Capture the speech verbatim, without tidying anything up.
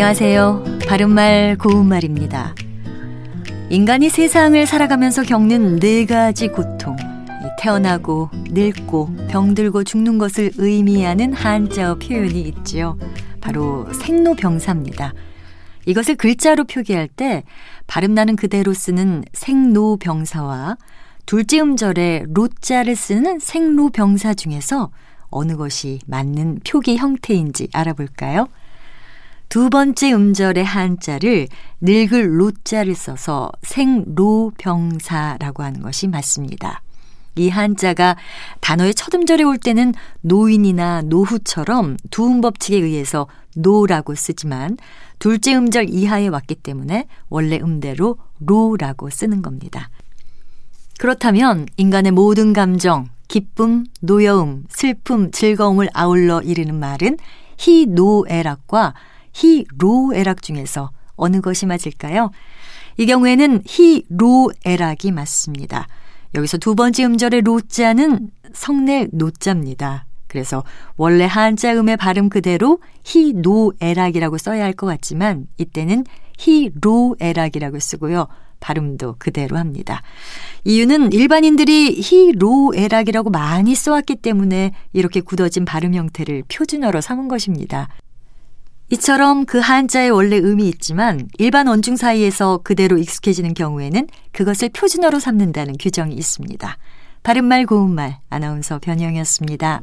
안녕하세요. 바른말 고운말입니다. 인간이 세상을 살아가면서 겪는 네 가지 고통. 태어나고, 늙고, 병들고 죽는 것을 의미하는 한자어 표현이 있지요. 바로 생로병사입니다. 이것을 글자로 표기할 때 발음나는 그대로 쓰는 생로병사와 둘째 음절에 로자를 쓰는 생로병사 중에서 어느 것이 맞는 표기 형태인지 알아볼까요? 두 번째 음절의 한자를 늙을 로자를 써서 생로병사라고 하는 것이 맞습니다. 이 한자가 단어의 첫 음절에 올 때는 노인이나 노후처럼 두 음법칙에 의해서 노라고 쓰지만 둘째 음절 이하에 왔기 때문에 원래 음대로 로라고 쓰는 겁니다. 그렇다면 인간의 모든 감정, 기쁨, 노여움, 슬픔, 즐거움을 아울러 이르는 말은 희노애락과 희로애락 중에서 어느 것이 맞을까요? 이 경우에는 희로애락이 맞습니다. 여기서 두 번째 음절의 로자는 성낼 노자입니다. 그래서 원래 한자음의 발음 그대로 희노애락이라고 써야 할 것 같지만 이때는 희로애락이라고 쓰고요. 발음도 그대로 합니다. 이유는 일반인들이 희로애락이라고 많이 써왔기 때문에 이렇게 굳어진 발음 형태를 표준어로 삼은 것입니다. 이처럼 그 한자의 원래 의미 있지만 일반 원중 사이에서 그대로 익숙해지는 경우에는 그것을 표준어로 삼는다는 규정이 있습니다. 바른말 고운말 아나운서 변희영이었습니다.